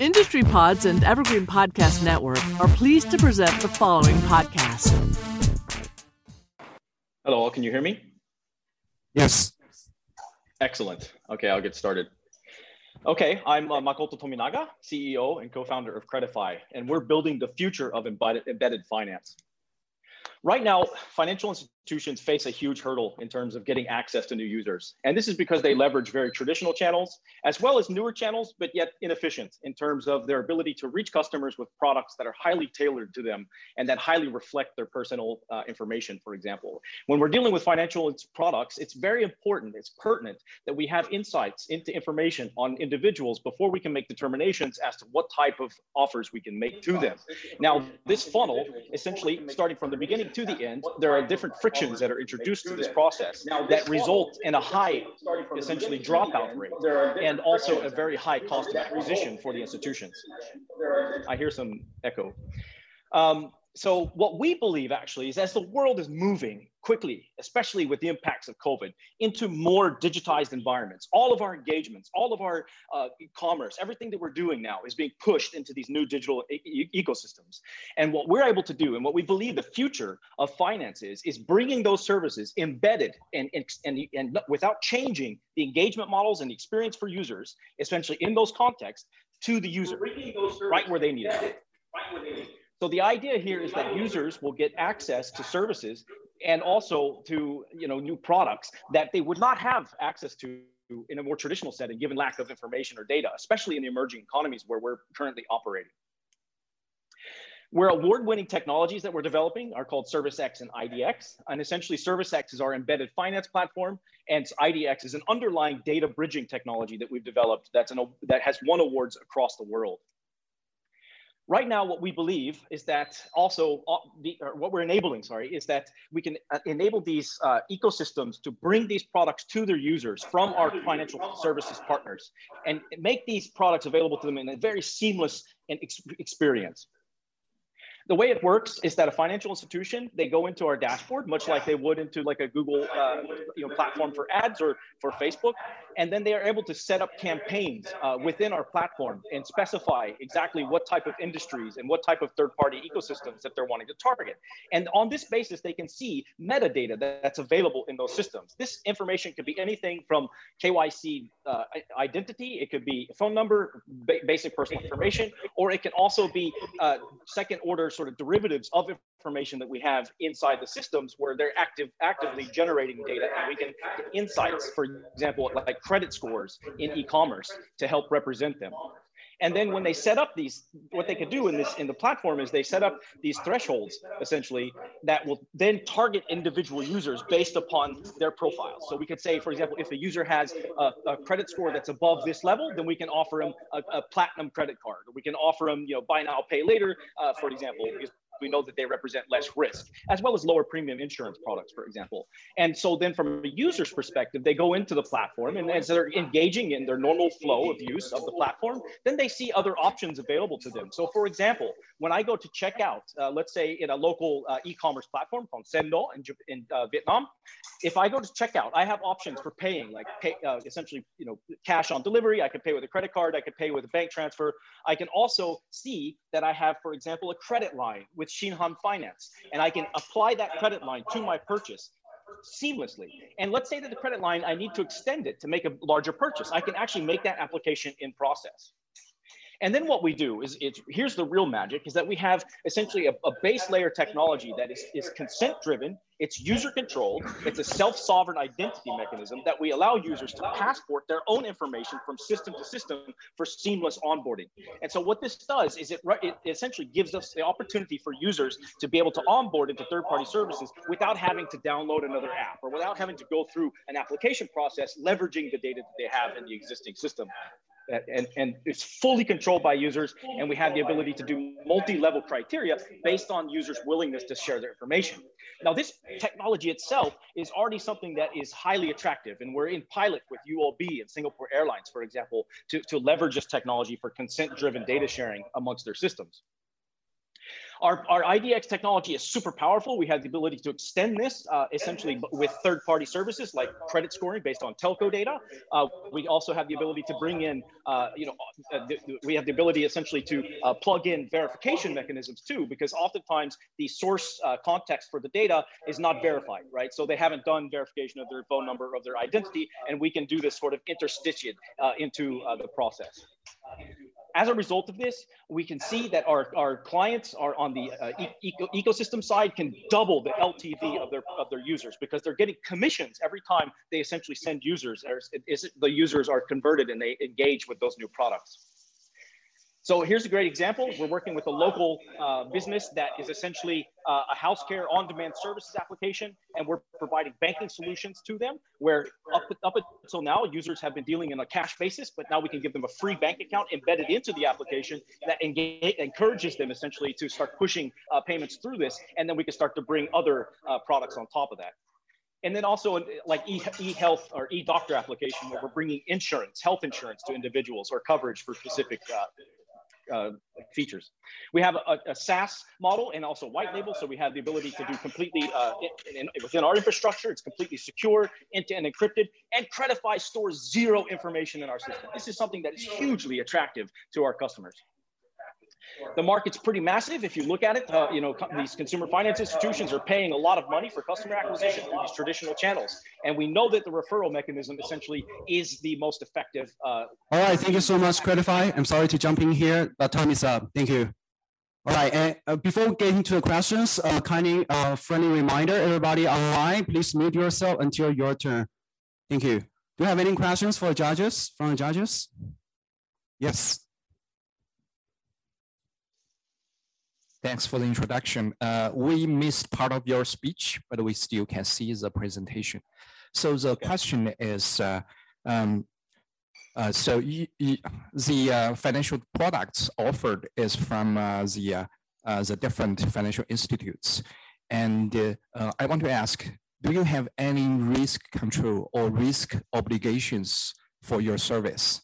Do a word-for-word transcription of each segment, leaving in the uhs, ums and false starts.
Industry Pods and Evergreen Podcast Network are pleased to present the following podcast. Hello, can you hear me? Yes. Excellent. Okay, I'll get started. Okay, I'm uh, Makoto Tominaga, C E O and co-founder of Credify, and we're building the future of embedded finance. Right now, financial institutions face a huge hurdle in terms of getting access to new users. And this is because they leverage very traditional channels, as well as newer channels, but yet inefficient in terms of their ability to reach customers with products that are highly tailored to them and that highly reflect their personal uh, information, for example. When we're dealing with financial products, it's very important, it's pertinent that we have insights into information on individuals before we can make determinations as to what type of offers we can make to them. Now, this funnel, essentially starting from the beginning to the end, there are different frictions that are introduced to this process that result in a high, essentially, dropout rate and also a very high cost of acquisition for the institutions. I hear some echo. Um, so what we believe actually is as the world is moving quickly, especially with the impacts of COVID, into more digitized environments, all of our engagements, all of our uh, commerce, everything that we're doing now is being pushed into these new digital e- ecosystems. And what we're able to do and what we believe the future of finance is, is bringing those services embedded and, and, and, and without changing the engagement models and the experience for users, essentially in those contexts, to the user, right where they need it. So the idea here is that users will get access to services and also to, you know, new products that they would not have access to in a more traditional setting, given lack of information or data, especially in the emerging economies where we're currently operating. We're award-winning technologies that we're developing are called ServiceX and I D X, and essentially ServiceX is our embedded finance platform, and I D X is an underlying data bridging technology that we've developed that's an, that has won awards across the world. Right now, what we believe is that also, or what we're enabling, sorry, is that we can enable these uh, ecosystems to bring these products to their users from our financial services partners and make these products available to them in a very seamless and ex- experience. The way it works is that a financial institution, they go into our dashboard, much like they would into like a Google uh, you know, platform for ads or for Facebook. And then they are able to set up campaigns uh, within our platform and specify exactly what type of industries and what type of third-party ecosystems that they're wanting to target. And on this basis, they can see metadata that's available in those systems. This information could be anything from K Y C uh, identity, it could be phone number, ba- basic personal information, or it can also be uh, second order sort of derivatives of information that we have inside the systems where they're active, actively generating data, and we can get insights, for example, like credit scores in e-commerce to help represent them. And then when they set up these, what they could do in this in the platform is they set up these thresholds, essentially, that will then target individual users based upon their profiles. So we could say, for example, if a user has a, a credit score that's above this level, then we can offer them a, a platinum credit card. We can offer them, you know, buy now, pay later, uh, for example, because we know that they represent less risk, as well as lower premium insurance products, for example. And so then from a user's perspective, they go into the platform, and as they're engaging in their normal flow of use of the platform, then they see other options available to them. So for example, when I go to check out, uh, let's say in a local uh, e-commerce platform called Sendo in, in uh, Vietnam, if I go to check out, I have options for paying, like pay, uh, essentially, you know, cash on delivery. I could pay with a credit card. I could pay with a bank transfer. I can also see that I have, for example, a credit line with Shinhan Finance, and I can apply that credit line to my purchase seamlessly. And let's say that the credit line, I need to extend it to make a larger purchase. I can actually make that application in process. And then what we do is, it's, here's the real magic, is that we have essentially a, a base layer technology that is, is consent driven, it's user controlled, it's a self-sovereign identity mechanism that we allow users to passport their own information from system to system for seamless onboarding. And so what this does is it, it essentially gives us the opportunity for users to be able to onboard into third-party services without having to download another app or without having to go through an application process, leveraging the data that they have in the existing system. And, and it's fully controlled by users, and we have the ability to do multi-level criteria based on users' willingness to share their information. Now, this technology itself is already something that is highly attractive, and we're in pilot with U O B and Singapore Airlines, for example, to, to leverage this technology for consent-driven data sharing amongst their systems. Our, our I D X technology is super powerful. We have the ability to extend this uh, essentially with third-party services like credit scoring based on telco data. Uh, we also have the ability to bring in, uh, you know, uh, the, we have the ability essentially to uh, plug in verification mechanisms too, because oftentimes the source uh, context for the data is not verified, right? So they haven't done verification of their phone number, of their identity, and we can do this sort of interstitiate uh, into uh, the process. As a result of this, we can see that our, our clients are on the uh, eco ecosystem side can double the L T V of their, of their users, because they're getting commissions every time they essentially send users, or the users are converted and they engage with those new products. So here's a great example. We're working with a local uh, business that is essentially uh, a house care on-demand services application, and we're providing banking solutions to them where up, up until now, users have been dealing on a cash basis, but now we can give them a free bank account embedded into the application that engage, encourages them essentially to start pushing uh, payments through this, and then we can start to bring other uh, products on top of that. And then also like e-health or e-doctor application where we're bringing insurance, health insurance to individuals or coverage for specific uh, Uh, features. We have a, a SaaS model and also white label. So we have the ability to do completely uh, in, in, within our infrastructure. It's completely secure, end-to-end encrypted, and Credify stores zero information in our system. This is something that is hugely attractive to our customers. The market's pretty massive. If you look at it, uh, you know, these consumer finance institutions are paying a lot of money for customer acquisition through these traditional channels. And we know that the referral mechanism essentially is the most effective. Uh, All right. Thank you so much, Credify. I'm sorry to jump in here, but time is up. Thank you. All right. And uh, before getting to the questions, a uh, kind uh, friendly reminder, everybody online, please mute yourself until your turn. Thank you. Do you have any questions for judges, from the judges? Yes. Thanks for the introduction. Uh, we missed part of your speech, but we still can see the presentation. So the question is, uh, um, uh, so you, you, the uh, financial products offered is from uh, the, uh, uh, the different financial institutes. And uh, uh, I want to ask, do you have any risk control or risk obligations for your service?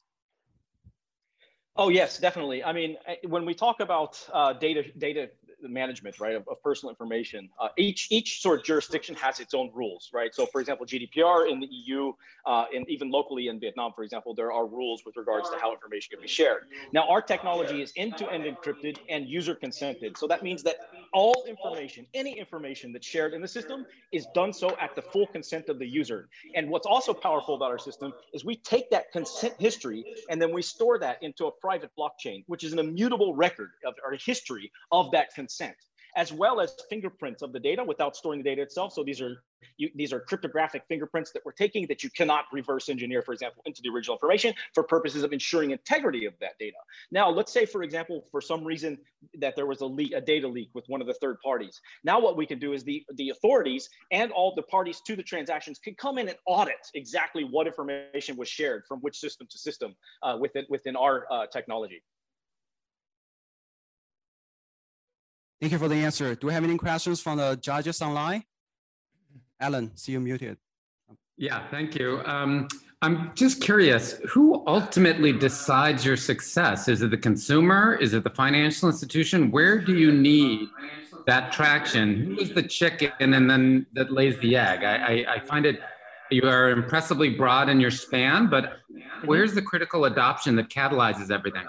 Oh, yes, definitely. I mean, when we talk about uh, data data management, right, of, of personal information, uh, each each sort of jurisdiction has its own rules, right? So, for example, G D P R in the E U, uh, and even locally in Vietnam, for example, there are rules with regards to how information can be shared. Now, our technology is end-to-end encrypted and user-consented. So that means that all information, any information that's shared in the system is done so at the full consent of the user. And what's also powerful about our system is we take that consent history and then we store that into a private blockchain, which is an immutable record of our history of that consent, as well as fingerprints of the data without storing the data itself. So these are you, these are cryptographic fingerprints that we're taking that you cannot reverse engineer, for example, into the original information for purposes of ensuring integrity of that data. Now, let's say, for example, for some reason that there was a leak, a data leak with one of the third parties. Now, what we can do is the, the authorities and all the parties to the transactions can come in and audit exactly what information was shared from which system to system uh, within, within our uh, technology. Thank you for the answer. Do we have any questions from the judges online? Alan, see you muted. Yeah, thank you. Um, I'm just curious, who ultimately decides your success? Is it the consumer? Is it the financial institution? Where do you need that traction? Who is the chicken and then that lays the egg? I, I, I find it, you are impressively broad in your span, but where's the critical adoption that catalyzes everything?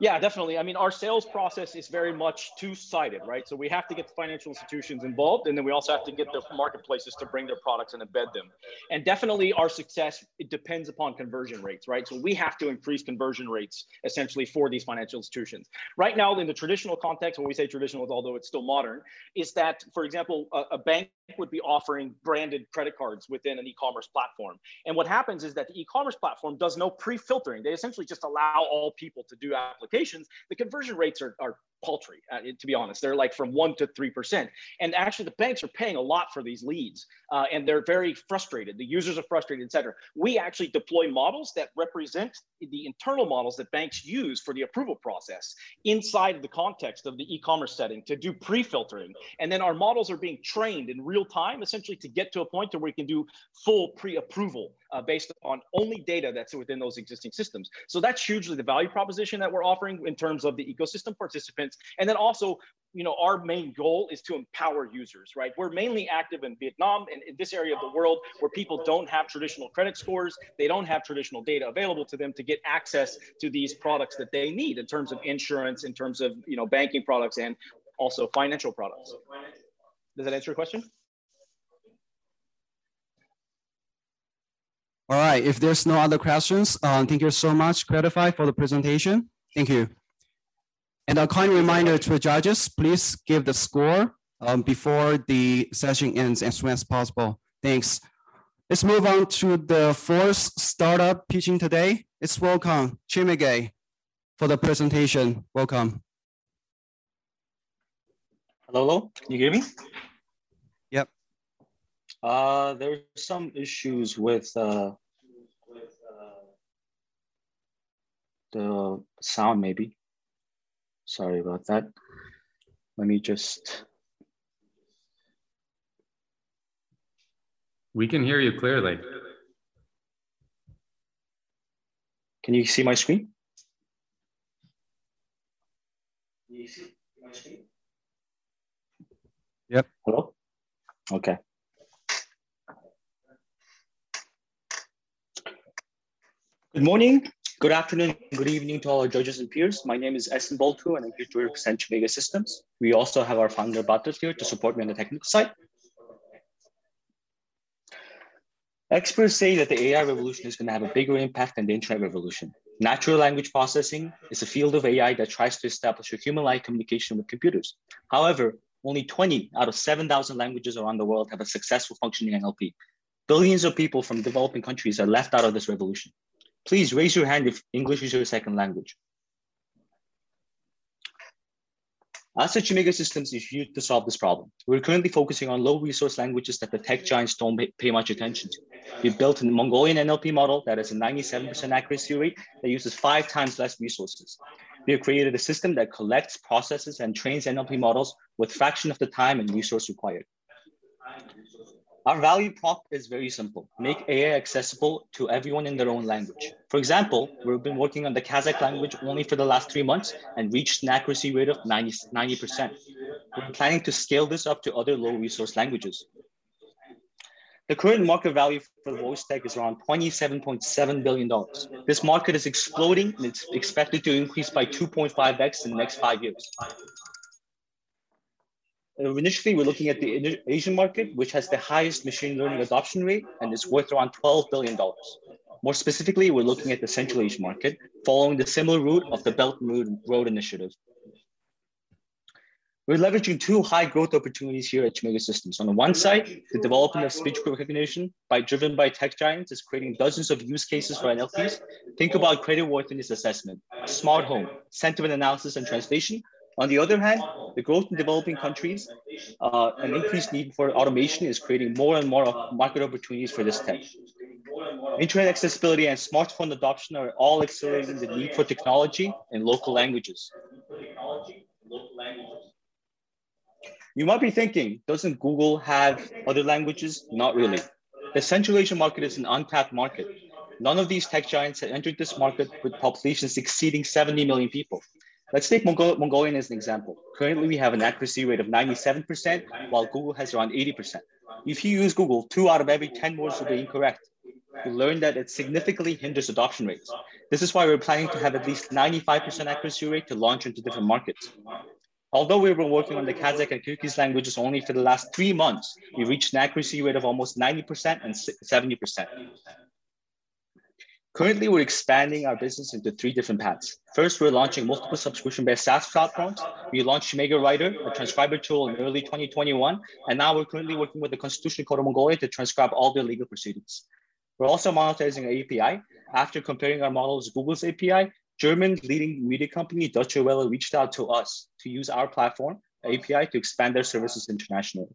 Yeah, definitely. I mean, our sales process is very much two-sided, right? So we have to get the financial institutions involved, and then we also have to get the marketplaces to bring their products and embed them. And definitely our success, it depends upon conversion rates, right? So we have to increase conversion rates essentially for these financial institutions. Right now, in the traditional context, when we say traditional, although it's still modern, is that, for example, a, a bank would be offering branded credit cards within an e-commerce platform. And what happens is that the e-commerce platform does no pre-filtering. They essentially just allow all people to do applications. The conversion rates are, are paltry, uh, to be honest. They're like from one to three percent. And actually the banks are paying a lot for these leads uh, and they're very frustrated. The users are frustrated, et cetera. We actually deploy models that represent the internal models that banks use for the approval process inside the context of the e-commerce setting to do pre-filtering. And then our models are being trained in real time essentially to get to a point to where we can do full pre-approval uh, based on only data that's within those existing systems. So that's hugely the value proposition that we're offering in terms of the ecosystem participants payments. And then also, you know, our main goal is to empower users, right? We're mainly active in Vietnam and in this area of the world where people don't have traditional credit scores. They don't have traditional data available to them to get access to these products that they need in terms of insurance, in terms of, you know, banking products and also financial products. Does that answer your question? All right, if there's no other questions, uh, thank you so much, Credify, for the presentation. Thank you. And a kind reminder to the judges, please give the score um, before the session ends as soon as possible. Thanks. Let's move on to the fourth startup pitching today. It's welcome, Chimege, for the presentation. Welcome. Hello, hello. Can you hear me? Uh, there were some issues with uh, the sound, maybe. Sorry about that. Let me just. We can hear you clearly. Can you see my screen? Can you see my screen? Yep. Hello? Okay. Good morning, good afternoon, good evening to all our judges and peers. My name is Essen Bolto, and I'm here to represent Vega Systems. We also have our founder, Butters, here to support me on the technical side. Experts say that the A I revolution is going to have a bigger impact than the internet revolution. Natural language processing is a field of A I that tries to establish a human-like communication with computers. However, only twenty out of seven thousand languages around the world have a successful functioning N L P. Billions of people from developing countries are left out of this revolution. Please raise your hand if English is your second language. As such, Chimege Systems is here to solve this problem. We're currently focusing on low resource languages that the tech giants don't pay much attention to. We built a Mongolian N L P model that has a ninety-seven percent accuracy rate that uses five times less resources. We have created a system that collects, processes, and trains N L P models with a fraction of the time and resource required. Our value prop is very simple. Make A I accessible to everyone in their own language. For example, we've been working on the Kazakh language only for the last three months and reached an accuracy rate of ninety percent. We're planning to scale this up to other low resource languages. The current market value for voice tech is around twenty-seven point seven billion dollars. This market is exploding and it's expected to increase by two point five X in the next five years. Initially, we're looking at the Asian market, which has the highest machine learning adoption rate and is worth around twelve billion dollars. More specifically, we're looking at the Central Asian market, following the similar route of the Belt and Road Initiative. We're leveraging two high growth opportunities here at Chimege Systems. On the one side, the development of speech recognition by driven by tech giants is creating dozens of use cases for N L Ps. Think about creditworthiness assessment, smart home, sentiment analysis and translation. On the other hand, the growth in developing countries uh, and increased need for automation is creating more and more market opportunities for this tech. Internet accessibility and smartphone adoption are all accelerating the need for technology in local languages. You might be thinking, doesn't Google have other languages? Not really. The Central Asian market is an untapped market. None of these tech giants have entered this market with populations exceeding seventy million people. Let's take Mongol Mongolian as an example. Currently, we have an accuracy rate of ninety-seven percent, while Google has around eighty percent. If you use Google, two out of every ten words will be incorrect. We learned that it significantly hinders adoption rates. This is why we're planning to have at least ninety-five percent accuracy rate to launch into different markets. Although we've been working on the Kazakh and Kyrgyz languages only for the last three months, we reached an accuracy rate of almost ninety percent and seventy percent. Currently, we're expanding our business into three different paths. First, we're launching multiple subscription-based SaaS platforms. We launched MegaWriter, a transcriber tool, in early twenty twenty-one, and now we're currently working with the Constitutional Court of Mongolia to transcribe all their legal proceedings. We're also monetizing our A P I. After comparing our models with Google's A P I, German leading media company Deutsche Welle reached out to us to use our platform A P I to expand their services internationally.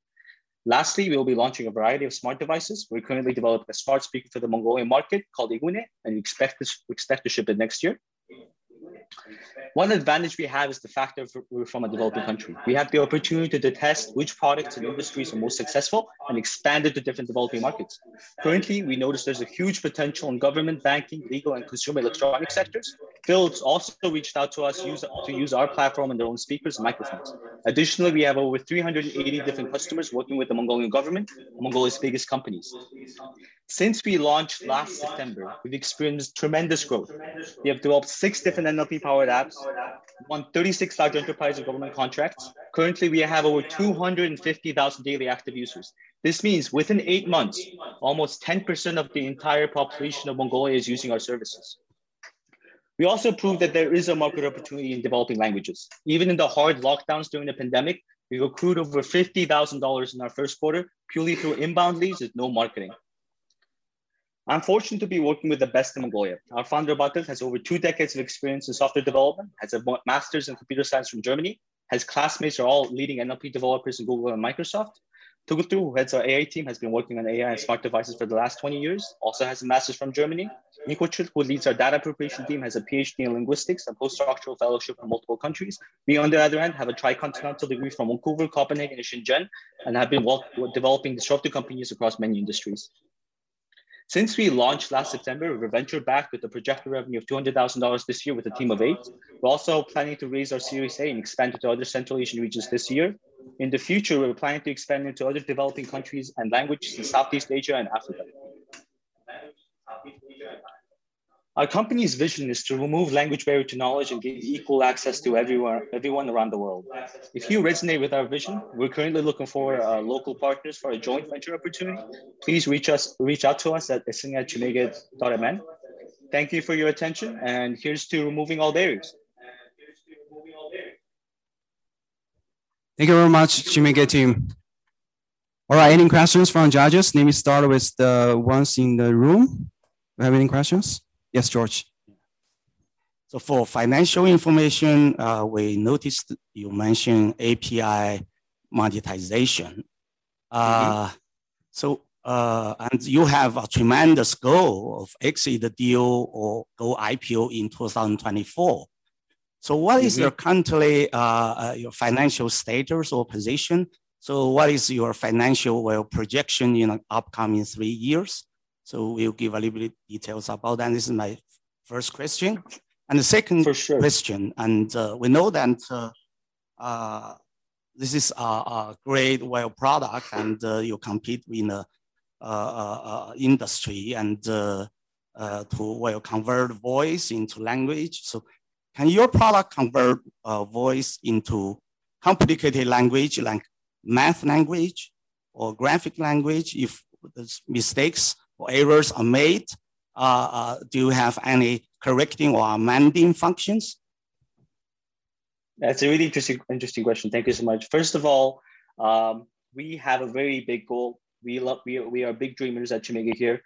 Lastly, we will be launching a variety of smart devices. We're currently developing a smart speaker for the Mongolian market called Igune, and we expect, this, we expect to ship it next year. One advantage we have is the fact that we're from a developing country. We have the opportunity to test which products and industries are most successful and expand it to different developing markets. Currently, we notice there's a huge potential in government, banking, legal, and consumer electronic sectors. Philips also reached out to us use, to use our platform and their own speakers and microphones. Additionally, we have over three hundred eighty different customers working with the Mongolian government, Mongolia's biggest companies. Since we launched last September, we've experienced tremendous growth. We have developed six different N L P-powered apps, won thirty-six large enterprise and government contracts. Currently, we have over two hundred fifty thousand daily active users. This means within eight months, almost ten percent of the entire population of Mongolia is using our services. We also proved that there is a market opportunity in developing languages. Even in the hard lockdowns during the pandemic, we accrued over fifty thousand dollars in our first quarter purely through inbound leads with no marketing. I'm fortunate to be working with the best in Mongolia. Our founder, Bartels, has over two decades of experience in software development, has a master's in computer science from Germany, his classmates are all leading N L P developers in Google and Microsoft. Tugutu, who heads our A I team, has been working on A I and smart devices for the last twenty years, also has a master's from Germany. Nico Chilp, who leads our data preparation team, has a PhD in linguistics and postdoctoral fellowship from multiple countries. We, on the other hand, have a tricontinental degree from Vancouver, Copenhagen, and Shenzhen, and have been developing disruptive companies across many industries. Since we launched last September, we're venture backed with a projected revenue of two hundred thousand dollars this year with a team of eight. We're also planning to raise our Series A and expand it to other Central Asian regions this year. In the future, we're planning to expand into other developing countries and languages in Southeast Asia and Africa. Our company's vision is to remove language barrier to knowledge and give equal access to everyone, everyone around the world. If you resonate with our vision, we're currently looking for uh, local partners for a joint venture opportunity. Please reach us, reach out to us at essen at chimege dot m n. Thank you for your attention, and here's to removing all barriers. Thank you very much, Chimege team. All right, any questions from judges? Let me start with the ones in the room. Do you have any questions? Yes, George. So for financial information, uh, we noticed you mentioned A P I monetization. Uh, mm-hmm. So, uh, and you have a tremendous goal of exit the deal or go I P O in two thousand twenty-four. So what mm-hmm. is your currently uh, uh, your financial status or position? So what is your financial well, projection in the upcoming three years? So we'll give a little bit details about that. This is my first question. And the second For sure. question, and uh, we know that uh, uh, this is a, a great well product and uh, you compete in a, a, a industry and uh, uh, to well convert voice into language. So can your product convert uh, voice into complicated language like math language or graphic language if there's mistakes or errors are made? Uh, uh, do you have any correcting or amending functions? That's a really interesting, interesting question. Thank you so much. First of all, um, we have a very big goal. We love, we, we are big dreamers at Chimege here.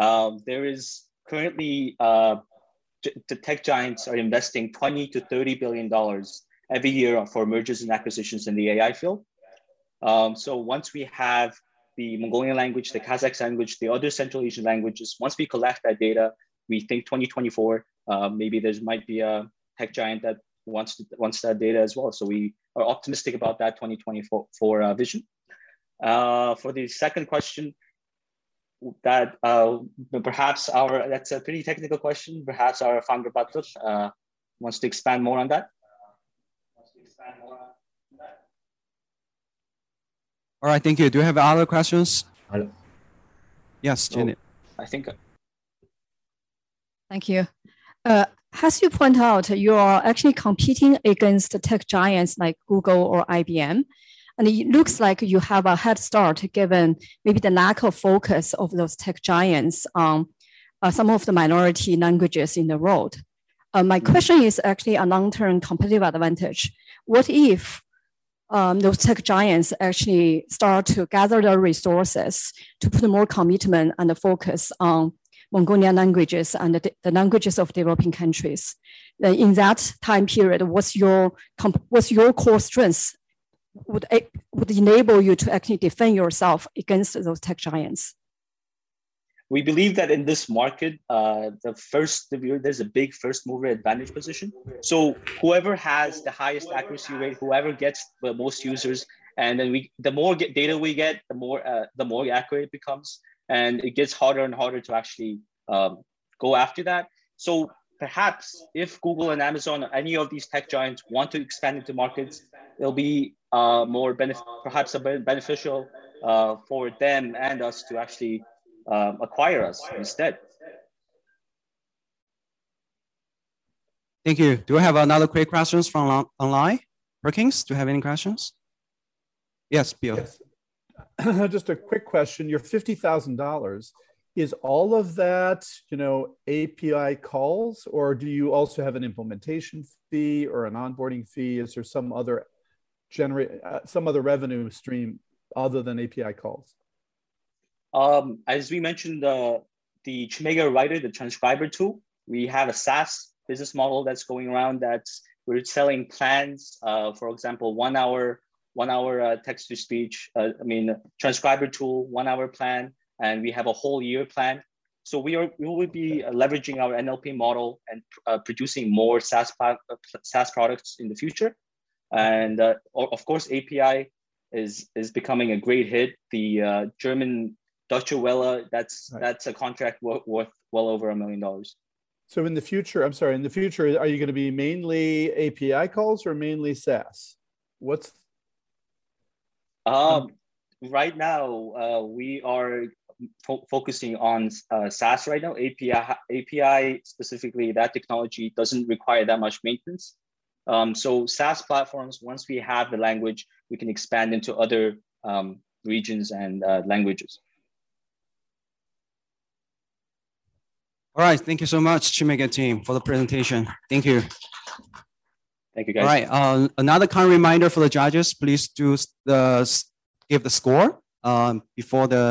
Um, there is currently, uh, the tech giants are investing twenty to thirty billion dollars every year for mergers and acquisitions in the A I field. Um, so once we have the Mongolian language, the Kazakh language, the other Central Asian languages, once we collect that data, we think twenty twenty-four, uh, maybe there might be a tech giant that wants, to, wants that data as well. So we are optimistic about that twenty twenty-four uh, vision. Uh, for the second question, that uh, perhaps our, that's a pretty technical question. Perhaps our founder Bartosz uh, wants to expand more on that. All right, thank you. Do you have other questions? Hello. Yes, Jenny. Oh, I think. Thank you. Uh, as you point out, you are actually competing against tech giants like Google or I B M. And it looks like you have a head start given maybe the lack of focus of those tech giants on um, uh, some of the minority languages in the world. Uh, my question is actually a long-term competitive advantage. What if um, those tech giants actually start to gather their resources to put more commitment and focus on Mongolian languages and the, the languages of developing countries? In that time period, what's your, what's your core strengths would would enable you to actually defend yourself against those tech giants? We believe that in this market, uh, the first the, there's a big first mover advantage position. So whoever has the highest accuracy rate, whoever gets the most users, and then we the more get data we get, the more uh, the more accurate it becomes, and it gets harder and harder to actually um, go after that. So perhaps if Google and Amazon or any of these tech giants want to expand into markets, it'll be uh, more benef perhaps a beneficial uh, for them and us to actually Um, acquire us instead. Thank you. Do we have another quick questions from online? Perkins, do you have any questions? Yes, Bill. Yes. Just a quick question. Your fifty thousand dollars, is all of that, you know, A P I calls, or do you also have an implementation fee or an onboarding fee? Is there some other generate uh, some other revenue stream other than A P I calls? Um, as we mentioned, uh, the MegaWriter, the transcriber tool, we have a SaaS business model that's going around. That's we're selling plans, uh, for example, one hour, one hour uh, text to speech. Uh, I mean, transcriber tool, one hour plan, and we have a whole year plan. So we are we will be uh, leveraging our N L P model and uh, producing more SaaS SaaS products in the future, and uh, of course A P I is is becoming a great hit. The uh, German Deutsche Welle, that's, right. that's a contract worth well over a million dollars. So in the future, I'm sorry, in the future, are you going to be mainly A P I calls or mainly SaaS? What's? Um, right now, uh, we are fo focusing on uh, SaaS right now. A P I, A P I specifically, that technology doesn't require that much maintenance. Um, so SaaS platforms, once we have the language, we can expand into other um, regions and uh, languages. All right, thank you so much, Chimege team, for the presentation. Thank you. Thank you, guys. All right, uh, another kind reminder for the judges, please do the, give the score um, before the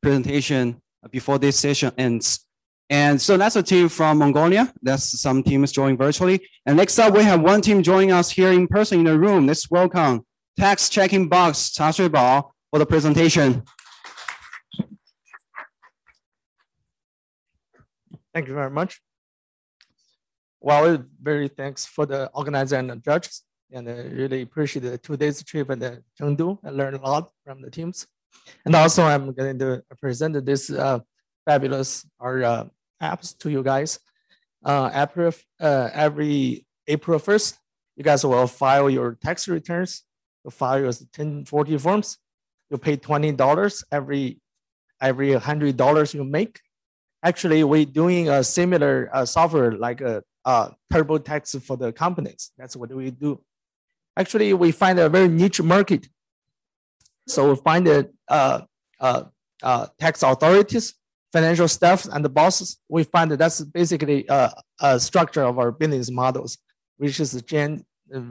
presentation, before this session ends. And so that's a team from Mongolia. That's some teams joining virtually. And next up, we have one team joining us here in person in the room. Let's welcome Tax Checking Box, Chasri Bao, for the presentation. Thank you very much. Well, very thanks for the organizer and the judges, and I really appreciate the two days trip at the Chengdu. I learned a lot from the teams, and also I'm going to present this uh, fabulous our uh, apps to you guys. Uh, April, uh, every April first, you guys will file your tax returns. You file your ten forty forms. You pay twenty dollars every every one hundred dollars you make. Actually, we're doing a similar uh, software like a uh, uh, TurboTax for the companies. That's what we do. Actually, we find a very niche market. So we find the uh, uh, uh, tax authorities, financial staff, and the bosses. We find that that's basically uh, a structure of our business models, which is Gen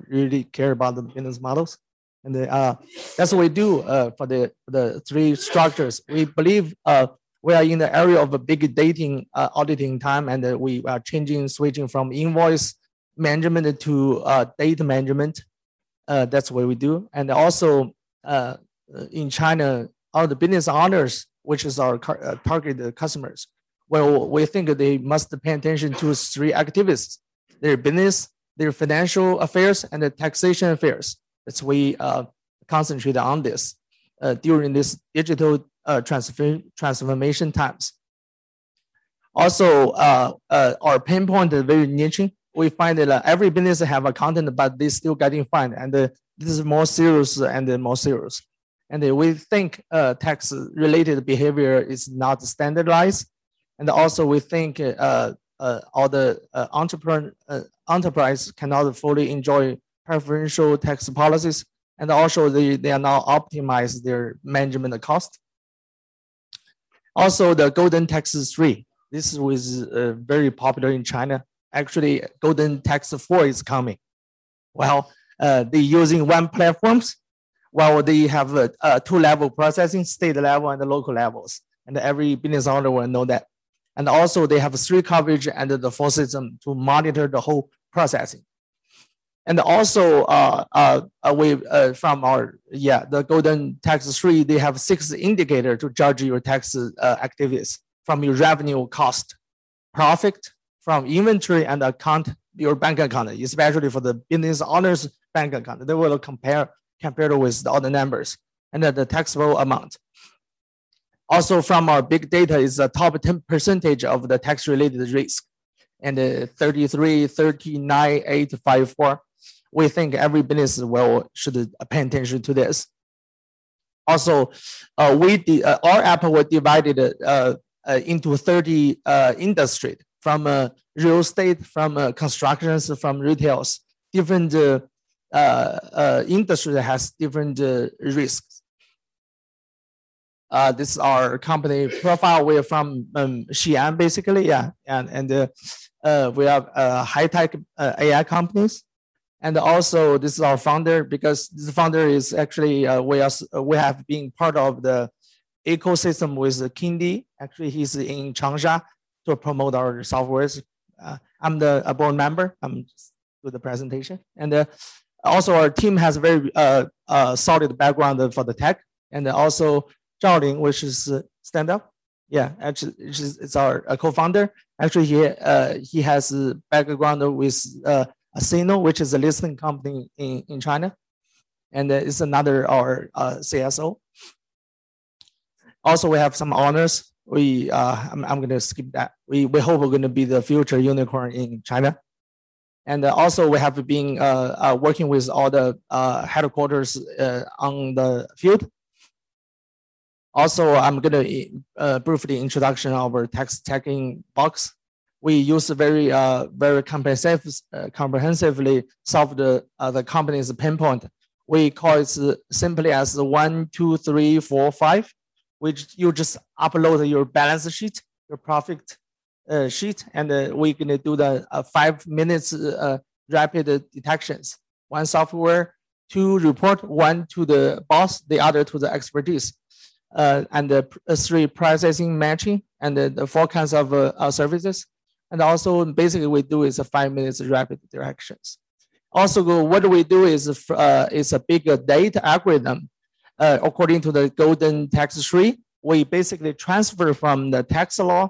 really care about the business models. And the, uh, that's what we do uh, for the, the three structures. We believe uh, we are in the area of a big dating uh, auditing time, and uh, we are changing, switching from invoice management to uh, data management. Uh, that's what we do. And also uh, in China, all the business owners, which is our uh, target customers, well, we think they must pay attention to three activities: their business, their financial affairs, and the taxation affairs. That's we uh, concentrate on this uh, during this digital Uh, transfer, transformation times. Also, uh, uh, our pain point is very niche. We find that uh, every business have a content, but they still getting fined, and uh, this is more serious and uh, more serious. And uh, we think uh, tax-related behavior is not standardized, and also we think uh, uh, all the uh, entrepreneur uh, enterprise cannot fully enjoy preferential tax policies, and also they they are now optimize their management cost. Also, the Golden Tax three. This was uh, very popular in China. Actually, Golden Tax four is coming. Well, uh, they're using one platforms, while they have a, a two-level processing, state level and the local levels. And every business owner will know that. And also, they have three coverage and the four system to monitor the whole processing. And also, uh, uh, away uh, from our, yeah, the Golden Tax three, they have six indicators to judge your tax uh, activities. from your revenue, cost, profit, from inventory and account, your bank account, especially for the business owner's bank account. They will compare compared with all the numbers and the taxable amount. Also from our big data is the top ten percentage of the tax-related risk. And uh, thirty-three, thirty-nine, eight, five, four. We think every business will should pay attention to this. Also, uh, we uh, our app was divided uh, uh, into thirty uh, industries, from uh, real estate, from uh, constructions, from retails. Different uh, uh, uh, industry has different uh, risks. Uh, this is our company profile. We're from um, Xi'an, basically, yeah, and and uh, uh, we have uh, high tech uh, A I companies. And also, this is our founder, because this founder is actually, uh, we, are, we have been part of the ecosystem with Kingdee. Actually, he's in Changsha to promote our softwares. Uh, I'm the a board member. I'm just doing the presentation. And uh, also, our team has a very uh, uh, solid background for the tech. And also, Zhao Ling, which is uh, stand up. Yeah, actually, it's our uh, co-founder. Actually, he, uh, he has a background with uh, Asino, which is a listing company in, in China, and it's another our uh, C S O. Also, we have some honors. We uh, I'm, I'm going to skip that. We we hope we're going to be the future unicorn in China, and uh, also we have been uh, uh, working with all the uh, headquarters uh, on the field. Also, I'm going to uh, briefly introduction of our tax checking box. We use very, uh, very comprehensive, uh, comprehensively solve the uh, the company's pain point. We call it simply as one, two, three, four, five, which you just upload your balance sheet, your profit uh, sheet, and uh, we're gonna do the uh, five minutes uh, rapid detections. One software, two report, one to the boss, the other to the expertise. Uh, and the three processing matching and the, the four kinds of uh, our services. And also, basically, we do is a five minutes rapid directions. Also, what we do is uh, is a big data algorithm. Uh, according to the Golden Tax tree, we basically transfer from the tax law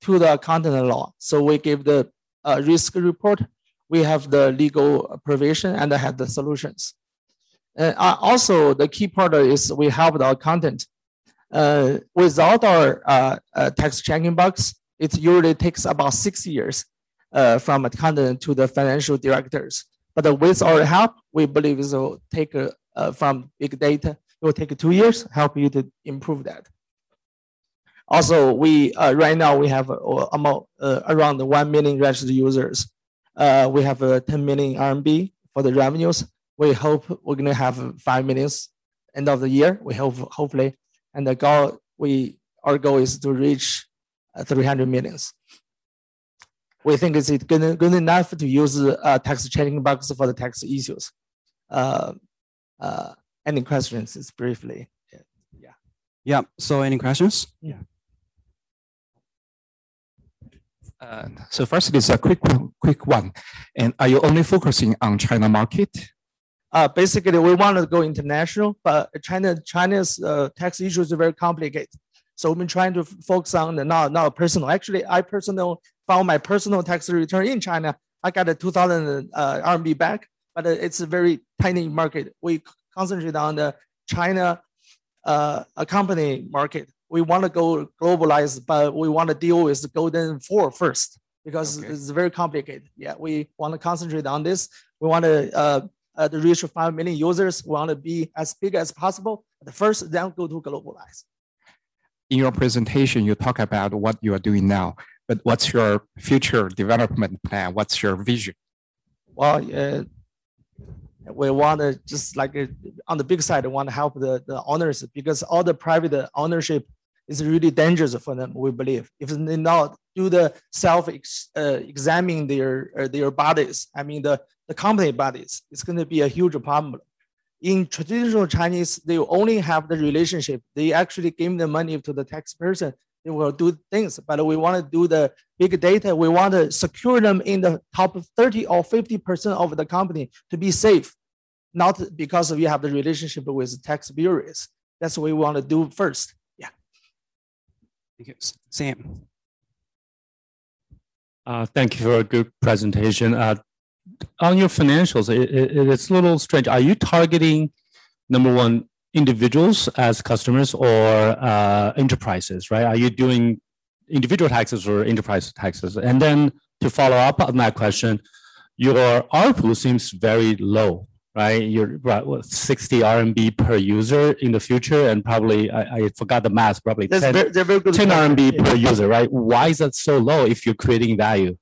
to the accountant law. So we give the uh, risk report. We have the legal provision and I have the solutions. Uh, also, the key part is we help the accountant. Uh, without our uh, uh, tax checking box, it usually takes about six years uh, from accountant to the financial directors. But uh, with our help, we believe it will take uh, uh, from big data, it will take two years, help you to improve that. Also, we uh, right now we have uh, about, uh, around one million registered users. Uh, we have uh, ten million R M B for the revenues. We hope we're gonna have five million end of the year. We hope, hopefully, and the goal we our goal is to reach uh, three hundred millions. We think it's good, good enough to use uh, tax checking box for the tax issues. Uh, uh, any questions? It's briefly. Yeah. Yeah. So, any questions? Yeah. Uh, so first, it's a quick quick one. And are you only focusing on China market? Uh, basically, we want to go international, but China, China's uh, tax issues are very complicated. So we've been trying to focus on the now, now personal. Actually, I personally found my personal tax return in China. I got a two thousand uh, R M B back, but it's a very tiny market. We concentrate on the China uh, company market. We want to go globalized, but we want to deal with the Golden Four first because okay. It's very complicated. Yeah, we want to concentrate on this. We want to... Uh, Uh, the reach of five million users, want to be as big as possible. The first, then go to globalize. In your presentation, you talk about what you are doing now, but what's your future development plan? What's your vision? Well, uh, we want to just like uh, on the big side, we want to help the, the owners because all the private ownership is really dangerous for them, we believe. If they not do the self-examining uh, their, uh, their bodies, I mean, the the company bodies, it's going to be a huge problem. In traditional Chinese, they only have the relationship. They actually give the money to the tax person. They will do things, but we want to do the big data. We want to secure them in the top thirty or fifty percent of the company to be safe, not because we have the relationship with tax bureaus. That's what we want to do first. Yeah. Thank you. Sam. Uh, thank you for a good presentation. Uh, on your financials, it, it, it's a little strange. Are you targeting, number one, individuals as customers or uh, enterprises, right? Are you doing individual taxes or enterprise taxes? And then to follow up on that question, your A R P U seems very low, right? You're what, sixty R M B per user in the future, and probably, I, I forgot the math, probably ten, very, very ten R M B per user, right? Why is that so low if you're creating value?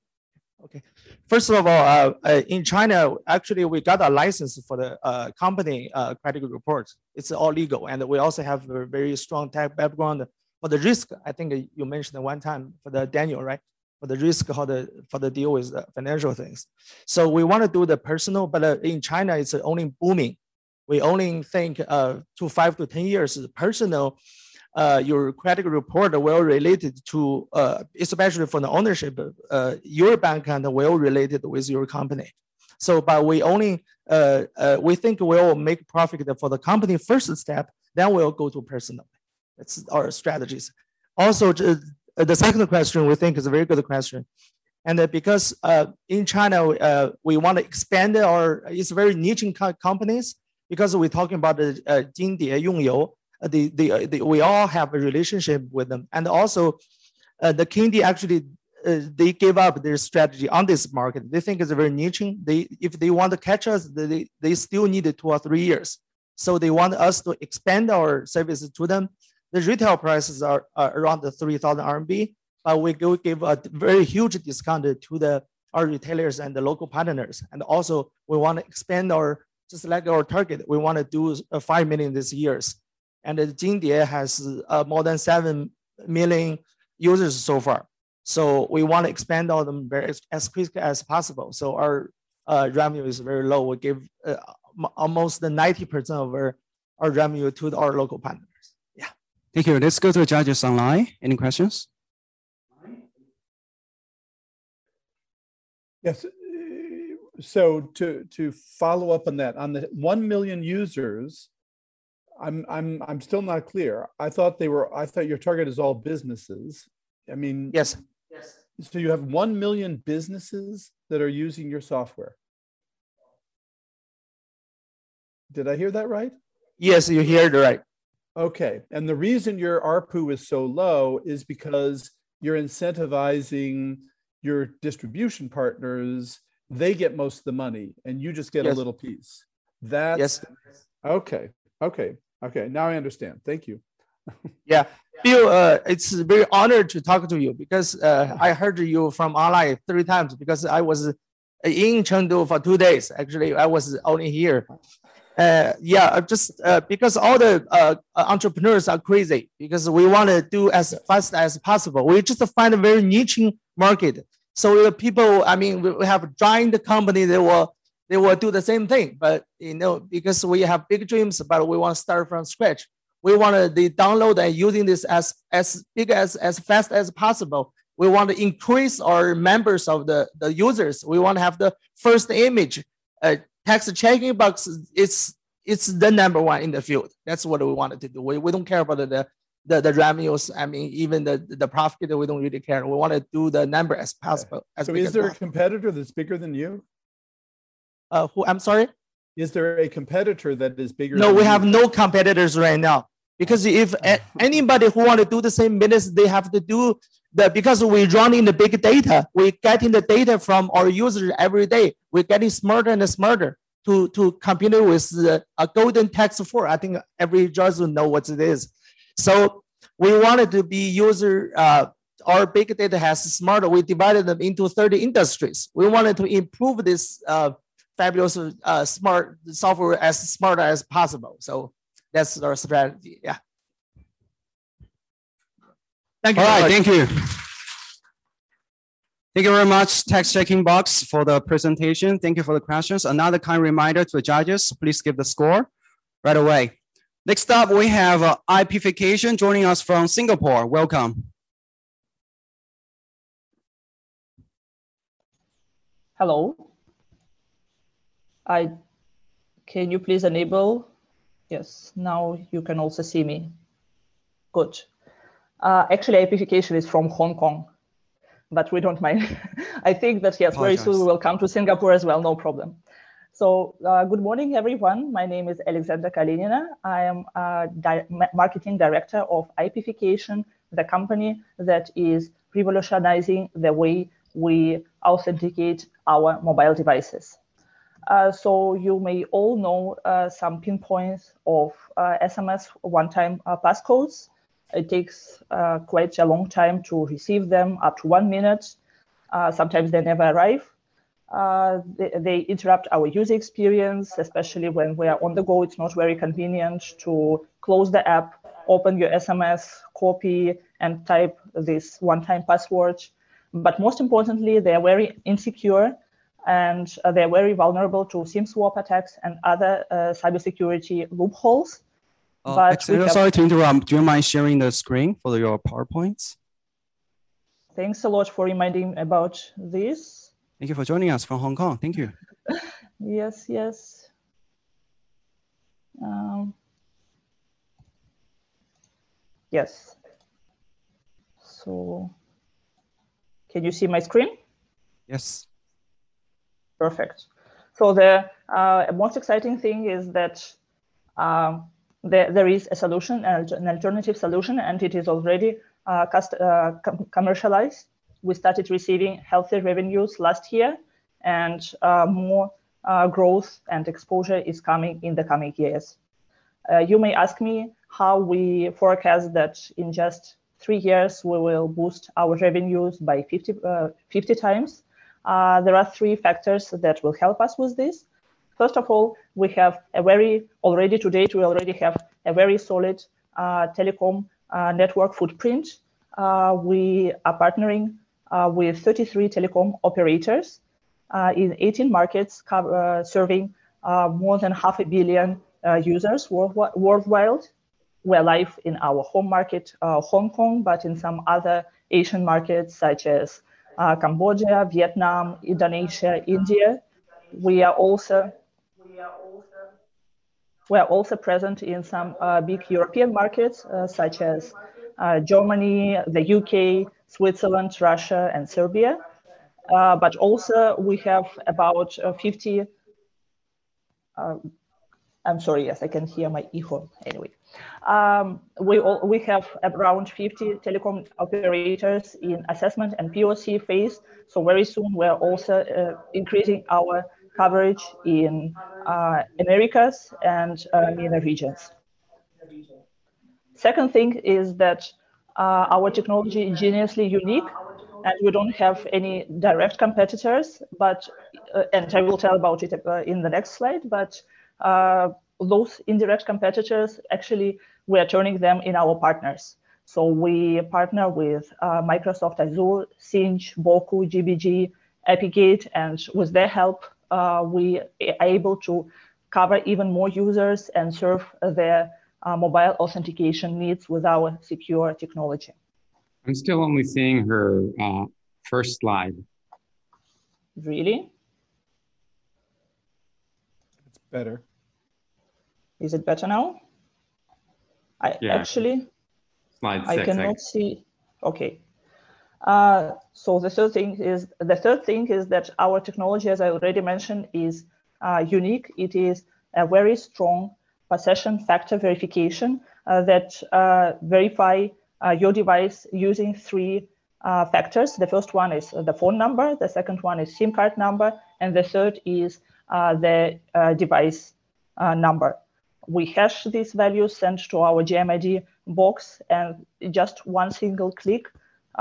Okay. First of all, uh, in China, actually, we got a license for the uh, company uh, credit report. It's all legal, and we also have a very strong tech background for the risk. I think you mentioned one time for the Daniel, right? For the risk, how the for the deal with the financial things. So we want to do the personal, but uh, in China, it's only booming. We only think uh, to five to ten years personal. Uh, your credit report will related to, uh, especially for the ownership, uh, your bank account will related with your company. So, but we only, uh, uh, we think we'll make profit for the company first step, then we'll go to personal. That's our strategies. Also, uh, the second question we think is a very good question. And uh, because uh, in China, uh, we want to expand our, it's very niche in co companies because we're talking about the uh, Kingdee, Yongyou. Uh, the, the, uh, the, we all have a relationship with them. And also, uh, the Kingdee actually, uh, they gave up their strategy on this market. They think it's very niche. They, if they want to catch us, they, they still need two or three years. So they want us to expand our services to them. The retail prices are, are around the three thousand R M B, but we go give a very huge discount to the, our retailers and the local partners. And also, we want to expand our, just like our target, we want to do uh, five million this year. And the Kingdee has uh, more than seven million users so far. So we want to expand all them very, as quickly as possible. So our uh, revenue is very low. We give uh, almost ninety percent of our, our revenue to our local partners. Yeah. Thank you. Let's go to the judges online. Any questions? Yes. So to, to follow up on that, on the one million users, I'm I'm I'm still not clear. I thought they were. I thought your target is all businesses. I mean, yes, yes. So you have one million businesses that are using your software. Did I hear that right? Yes, you heard it right. Okay, and the reason your A R P U is so low is because you're incentivizing your distribution partners. They get most of the money, and you just get yes. a little piece. That's yes. Okay. Okay. Okay, now I understand. Thank you. Yeah, Bill, uh, it's very honored to talk to you because uh, I heard you from online three times because I was in Chengdu for two days. Actually, I was only here. Uh, yeah, just uh, because all the uh, entrepreneurs are crazy because we want to do as fast as possible. We just find a very niche market. So the people, I mean, we have giant company that will They will do the same thing, but you know, because we have big dreams, but we want to start from scratch. We want to they download and using this as as big as as fast as possible. We want to increase our members of the, the users. We want to have the first image. Uh, tax checking box, it's it's the number one in the field. That's what we wanted to do. We, we don't care about the, the the revenues. I mean, even the the profit, we don't really care. We want to do the number as possible. As so, is there a competitor that's bigger than you? Uh, who I'm sorry? Is there a competitor that is bigger? No, than we you? have no competitors right now because if anybody who want to do the same business, they have to do the because we run in the big data. We're getting the data from our users every day. We're getting smarter and smarter to to compete with the, a golden tax four. I think every judge will know what it is. So we wanted to be user. Uh, our big data has smarter. We divided them into thirty industries. We wanted to improve this. Uh, Fabulous, uh, smart software as smart as possible. So that's our strategy. Yeah. Thank you. All right. Thank you. Thank you very much, Tax Checking Box, for the presentation. Thank you for the questions. Another kind reminder to the judges: please give the score right away. Next up, we have uh, IPification joining us from Singapore. Welcome. Hello. I can you please enable? Yes, now you can also see me. Good. Uh, actually, IPification is from Hong Kong, but we don't mind. I think that, yes, Apologize. very soon we will come to Singapore as well, no problem. So uh, good morning, everyone. My name is Alexandra Kalinina. I am a di marketing director of IPification, the company that is revolutionizing the way we authenticate our mobile devices. Uh, so you may all know uh, some pinpoints of uh, S M S one-time uh, passcodes. It takes uh, quite a long time to receive them, up to one minute. Uh, sometimes they never arrive. Uh, they, they interrupt our user experience, especially when we are on the go. It's not very convenient to close the app, open your S M S, copy, and type this one-time password. But most importantly, they are very insecure, and uh, they're very vulnerable to SIM swap attacks and other uh, cybersecurity loopholes. Uh, but actually, have... Sorry to interrupt. Do you mind sharing the screen for your PowerPoints? Thanks a lot for reminding about this. Thank you for joining us from Hong Kong. Thank you. yes, yes. Um, yes. So, can you see my screen? Yes. Perfect. So the uh, most exciting thing is that um, there, there is a solution, an alternative solution, and it is already uh, cast, uh, com commercialized. We started receiving healthy revenues last year, and uh, more uh, growth and exposure is coming in the coming years. Uh, you may ask me how we forecast that in just three years we will boost our revenues by fifty times. Uh, there are three factors that will help us with this. First of all, we have a very, already to date, we already have a very solid uh, telecom uh, network footprint. Uh, we are partnering uh, with thirty-three telecom operators uh, in eighteen markets, uh, serving uh, more than half a billion uh, users worldwide. We're live in our home market, uh, Hong Kong, but in some other Asian markets such as Uh, Cambodia, Vietnam, Indonesia, India. We are also we are also present in some uh, big European markets uh, such as uh, Germany, the U K, Switzerland, Russia, and Serbia. Uh, but also we have about uh, fifty. Uh, I'm sorry. Yes, I can hear my echo. Anyway, um, we all, we have around fifty telecom operators in assessment and P O C phase. So very soon we're also uh, increasing our coverage in uh, Americas and uh, MENA regions. Second thing is that uh, our technology is ingeniously unique, and we don't have any direct competitors. But uh, and I will tell about it uh, in the next slide. But Uh, those indirect competitors, actually, we are turning them in our partners. So we partner with uh, Microsoft Azure, Sinch, Boku, G B G, Epigate, and with their help, uh, we are able to cover even more users and serve their uh, mobile authentication needs with our secure technology. I'm still only seeing her uh, first slide. Really? Better. Is it better now? I yeah. actually, Slide I six, cannot I... see. Okay. Uh, so the third thing is the third thing is that our technology, as I already mentioned, is uh, unique. It is a very strong possession factor verification uh, that uh, verify uh, your device using three uh, factors. The first one is the phone number. The second one is SIM card number, and the third is Uh, the uh, device uh, number. We hash these values sent to our G M I D box, and just one single click,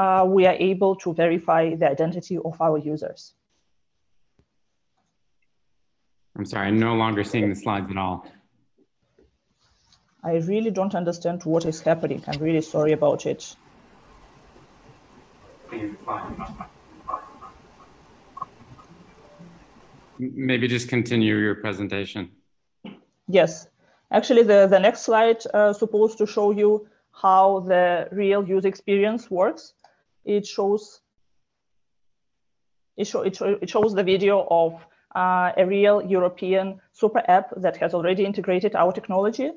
uh, we are able to verify the identity of our users. I'm sorry, I'm no longer seeing the slides at all. I really don't understand what is happening. I'm really sorry about it. Maybe just continue your presentation. Yes. Actually, the, the next slide is uh, supposed to show you how the real user experience works. It shows it, show, it, show, it shows the video of uh, a real European super app that has already integrated our technology.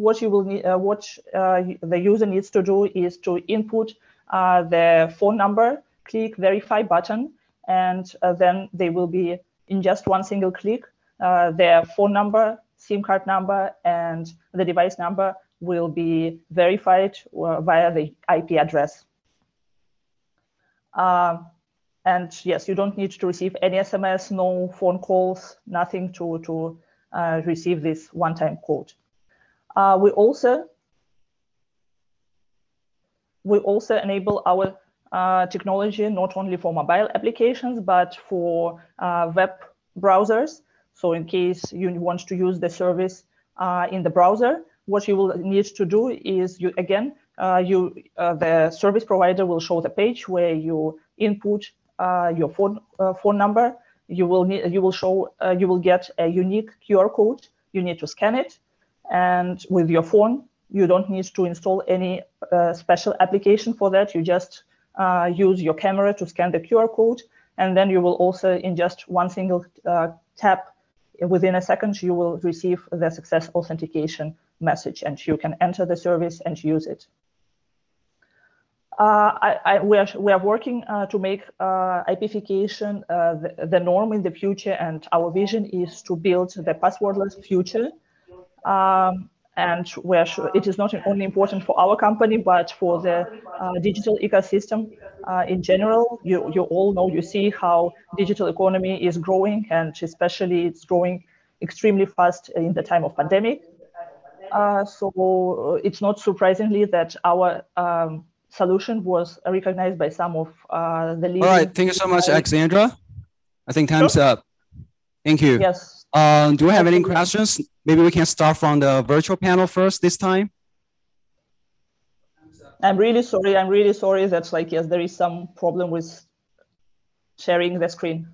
what you will need, uh, what uh, the user needs to do is to input uh, their phone number, click verify button, and uh, then they will be in just one single click, uh, their phone number, SIM card number, and the device number will be verified uh, via the I P address. Uh, and yes, you don't need to receive any S M S, no phone calls, nothing to, to uh, receive this one-time code. Uh, we also we also enable our uh, technology not only for mobile applications, but for uh, web browsers. So in case you want to use the service uh, in the browser, what you will need to do is you again, uh, you uh, the service provider will show the page where you input uh, your phone uh, phone number. You will need you will show uh, you will get a unique Q R code. You need to scan it, and with your phone, you don't need to install any uh, special application for that. You just uh, use your camera to scan the Q R code, and then you will also in just one single uh, tap. Within a second, you will receive the success authentication message, and you can enter the service and use it. Uh, I, I, we, are, we are working uh, to make uh, IPification uh, the, the norm in the future, and our vision is to build the passwordless future. Um, and we are sure it is not only important for our company, but for the uh, digital ecosystem uh, in general. You, you all know, you see how digital economy is growing, and especially it's growing extremely fast in the time of pandemic. Uh, so it's not surprisingly that our um, solution was recognized by some of uh, the leading. All right, thank you so much, Alexandra. I think time's sure. up. Thank you. Yes. Um, do we have any questions? Maybe we can start from the virtual panel first this time. I'm really sorry. I'm really sorry. That's like, yes, there is some problem with sharing the screen.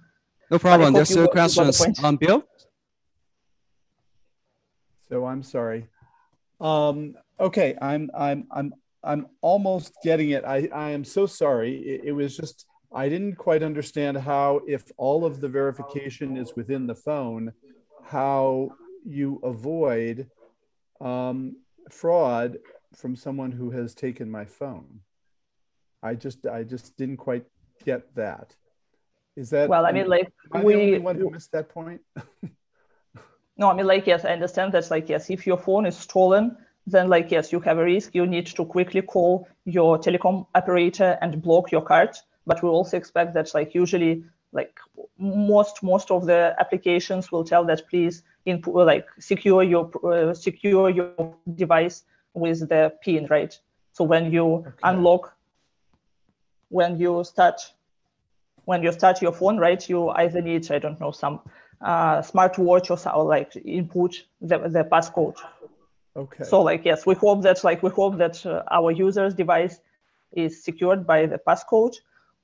No problem. There's still questions. Um, Bill? So I'm sorry. Um, okay. I'm, I'm, I'm, I'm almost getting it. I, I am so sorry. It, it was just, I didn't quite understand how, if all of the verification is within the phone, how you avoid um, fraud from someone who has taken my phone. I just, I just didn't quite get that. Is that well? I mean, like am I we, the only one who missed that point? No, I mean, like yes, I understand that's like yes. If your phone is stolen, then like yes, you have a risk. You need to quickly call your telecom operator and block your card. But we also expect that, like usually, like most most of the applications will tell that please input like secure your uh, secure your device with the PIN, right? So when you okay. unlock, when you start, when you start your phone, right? You either need I don't know some uh, smartwatch or so, like input the the passcode. Okay. So like yes, we hope that like we hope that uh, our user's device is secured by the passcode.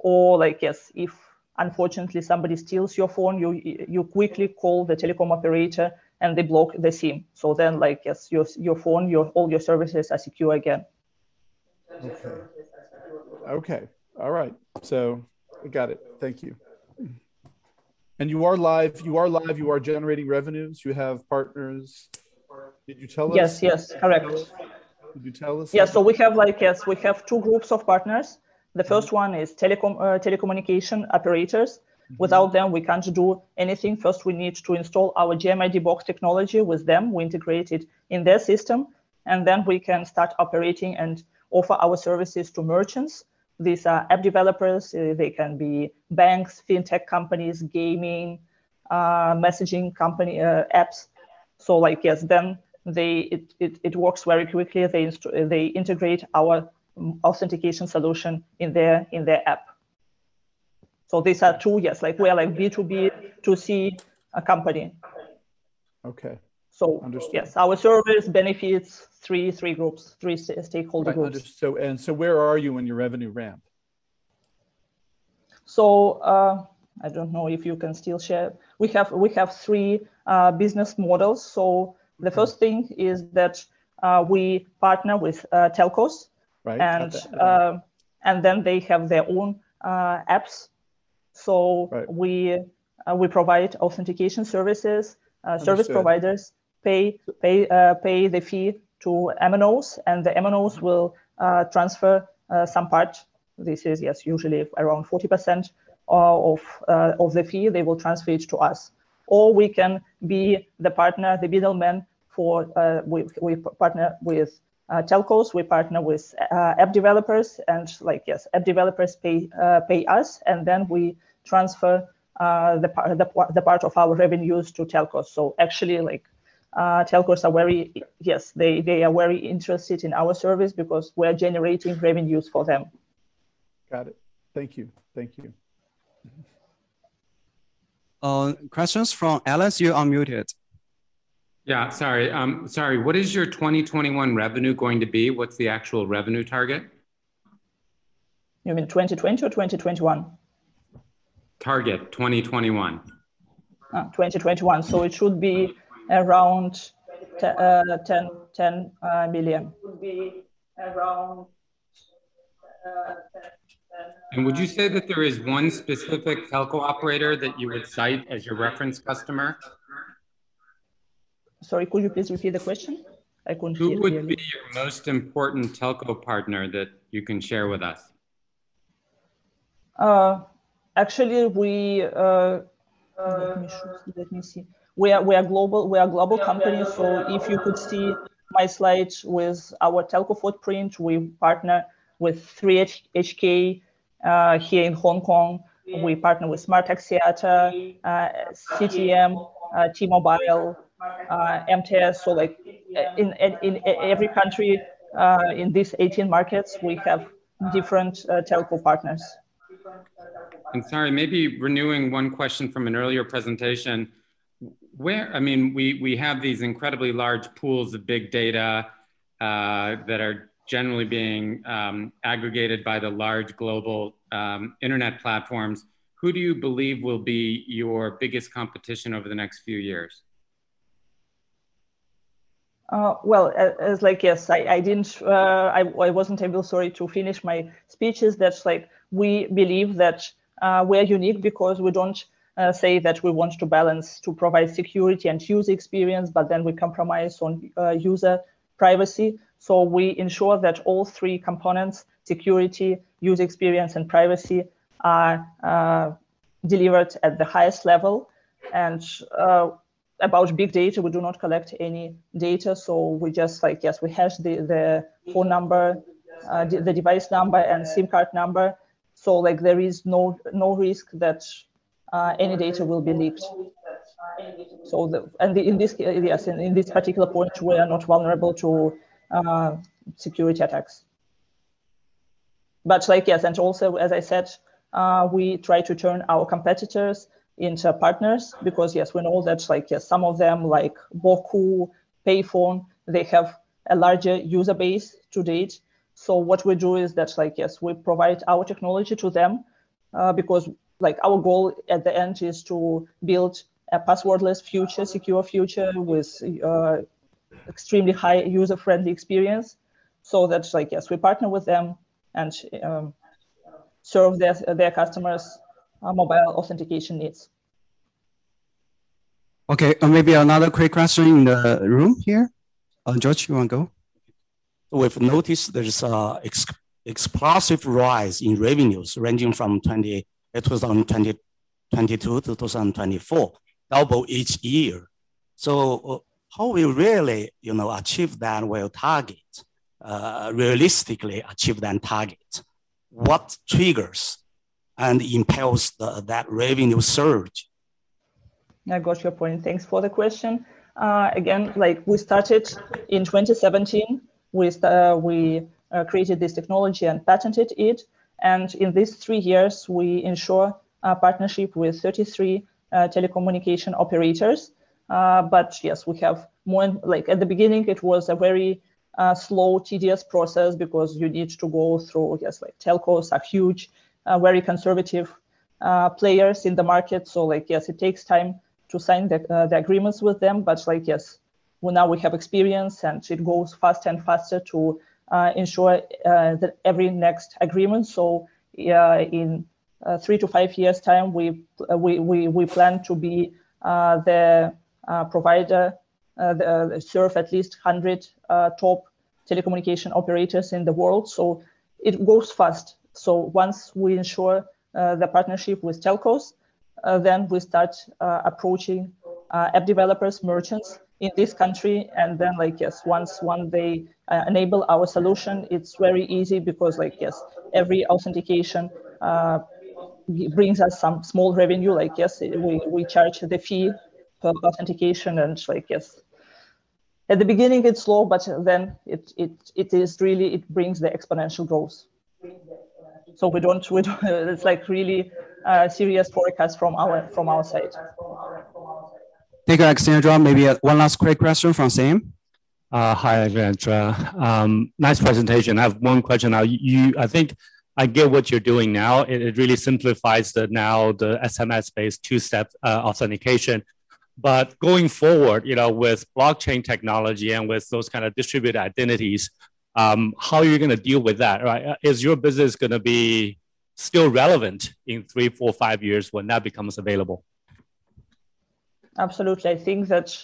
Or like, yes, if unfortunately somebody steals your phone, you you quickly call the telecom operator and they block the SIM. So then like, yes, your, your phone, your all your services are secure again. Okay. Okay. All right. So I got it. Thank you. And you are live. You are live. You are generating revenues. You have partners. Did you tell us? Yes, yes, correct. Did you tell us? Yeah, so we have like, yes, we have two groups of partners. The first one is telecom uh, telecommunication operators. Mm-hmm. Without them, we can't do anything. First, we need to install our G M I D box technology with them. We integrate it in their system, and then we can start operating and offer our services to merchants. These are app developers. Uh, they can be banks, fintech companies, gaming, uh, messaging company uh, apps. So, like yes, then they it it, it works very quickly. They they integrate our authentication solution in their in their app. So these are two, yes, like we are like B two B, two C a company. Okay. So understood. Yes, our service benefits three three groups, three stakeholder right, groups. Understood. So and so, where are you in your revenue ramp? So uh, I don't know if you can still share. We have we have three uh, business models. So the first thing is that uh, we partner with uh, telcos. Right. And uh, and then they have their own uh, apps. So right. we uh, we provide authentication services. Uh, service providers pay pay uh, pay the fee to M N Os, and the M N Os will uh, transfer uh, some part. This is, yes, usually around forty percent of, uh, of the fee, they will transfer it to us. Or we can be the partner, the middleman for, uh, we, we partner with uh, telcos, we partner with uh, app developers, and like, yes, app developers pay, uh, pay us, and then we transfer uh, the, par the, the part of our revenues to telcos. So actually, like, Uh, telcos are very, yes, they, they are very interested in our service because we're generating revenues for them. Got it. Thank you. Thank you. Uh, questions from Alice, you're unmuted. Yeah, sorry. Um, sorry, what is your twenty twenty-one revenue going to be? What's the actual revenue target? You mean twenty twenty or twenty twenty-one? Target, twenty twenty-one. Ah, twenty twenty-one, so it should be around uh, ten, ten uh, million. Would be around, uh, ten, ten, and would you say that there is one specific telco operator that you would cite as your reference customer? Sorry, could you please repeat the question? I couldn't hear. Who would really. be your most important telco partner that you can share with us? Uh, actually, we, uh, let me see, let me see. We are, we are global, we are a global company, so if you could see my slide with our telco footprint, we partner with three H K uh, here in Hong Kong, we partner with Smart Axiata, uh, C T M, uh, T-Mobile, uh, M T S, so like in, in, in every country uh, in these eighteen markets, we have different uh, telco partners. And sorry, maybe renewing one question from an earlier presentation, where, I mean, we, we have these incredibly large pools of big data uh, that are generally being um, aggregated by the large global um, internet platforms. Who do you believe will be your biggest competition over the next few years? Uh, well, as like, yes, I, I didn't, uh, I, I wasn't able, sorry, to finish my speeches. That's like, we believe that uh, we're unique because we don't Uh, say that we want to balance to provide security and user experience, but then we compromise on uh, user privacy. So we ensure that all three components, security, user experience, and privacy, are uh, delivered at the highest level. And uh, about big data, we do not collect any data. So we just like, yes, we hash the, the phone number, uh, the device number, and SIM card number. So like there is no, no risk that Uh, any data will be leaked. So, the, and the, in this yes, in, in this particular point, we are not vulnerable to uh, security attacks. But like yes, and also as I said, uh, we try to turn our competitors into partners because yes, we know that like yes, some of them like Boku, Payphone, they have a larger user base to date. So what we do is that like yes, we provide our technology to them uh, because. Like our goal at the end is to build a passwordless future, secure future with uh, extremely high user-friendly experience. So that's like, yes, we partner with them and um, serve their, their customers' uh, mobile authentication needs. Okay, uh, maybe another quick question in the room here. Uh, George, you want to go? We've noticed there's an ex explosive rise in revenues ranging from twenty twenty-two to twenty twenty-four, double each year. So how we really, you know, achieve that well target, uh, realistically achieve that target? What triggers and impels the, that revenue surge? I got your point. Thanks for the question. Uh, again, like we started in twenty seventeen, with, uh, we uh, created this technology and patented it. And in these three years, we ensure a partnership with thirty-three uh, telecommunication operators. Uh, but yes, we have more, like at the beginning, it was a very uh, slow, tedious process because you need to go through, yes, like telcos are huge, uh, very conservative uh, players in the market. So like, yes, it takes time to sign the, uh, the agreements with them. But like, yes, well, now we have experience and it goes faster and faster to Uh, ensure uh, that every next agreement. So uh, in uh, three to five years time, we, uh, we, we, we plan to be uh, the uh, provider uh, the, uh, serve at least one hundred uh, top telecommunication operators in the world. So it goes fast. So once we ensure uh, the partnership with telcos, uh, then we start uh, approaching uh, app developers, merchants in this country. And then, like, yes, once one they uh, enable our solution, it's very easy because, like, yes, every authentication uh, brings us some small revenue. Like, yes, we, we charge the fee for authentication, and, like, yes, at the beginning it's slow, but then it it it is really, it brings the exponential growth. So we don't, we don't it's like really uh, serious forecast from our from our side. Thank you, Alexandra. Maybe one last quick question from Sam. Uh, hi, Alexandra. Um, nice presentation. I have one question now. You, I think I get what you're doing now. It, it really simplifies the now the S M S-based two-step uh, authentication. But going forward, you know, with blockchain technology and with those kind of distributed identities, um, how are you going to deal with that, right? Is your business going to be still relevant in three, four, five years when that becomes available? Absolutely. I think that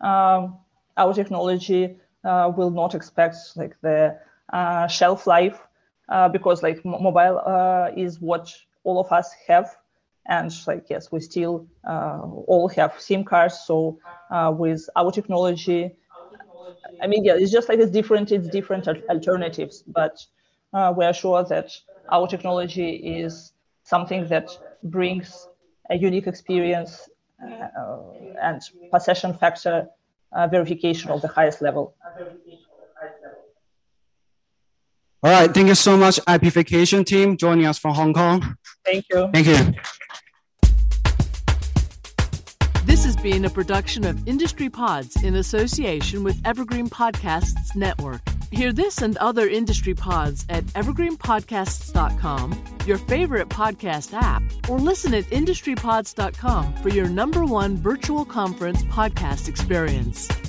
um, our technology uh, will not expect, like, the uh, shelf life uh, because, like, mobile uh, is what all of us have. And, like, yes, we still uh, all have SIM cards. So uh, with our technology, I mean, yeah, it's just like it's different, it's different alternatives, but uh, we are sure that our technology is something that brings a unique experience uh, and possession factor uh, verification of the highest level. All right, thank you so much, IPification team, joining us from Hong Kong. Thank you. Thank you. This has been a production of Industry Pods in association with Evergreen Podcasts Network. Hear this and other Industry Pods at evergreen podcasts dot com, your favorite podcast app, or listen at industry pods dot com for your number one virtual conference podcast experience.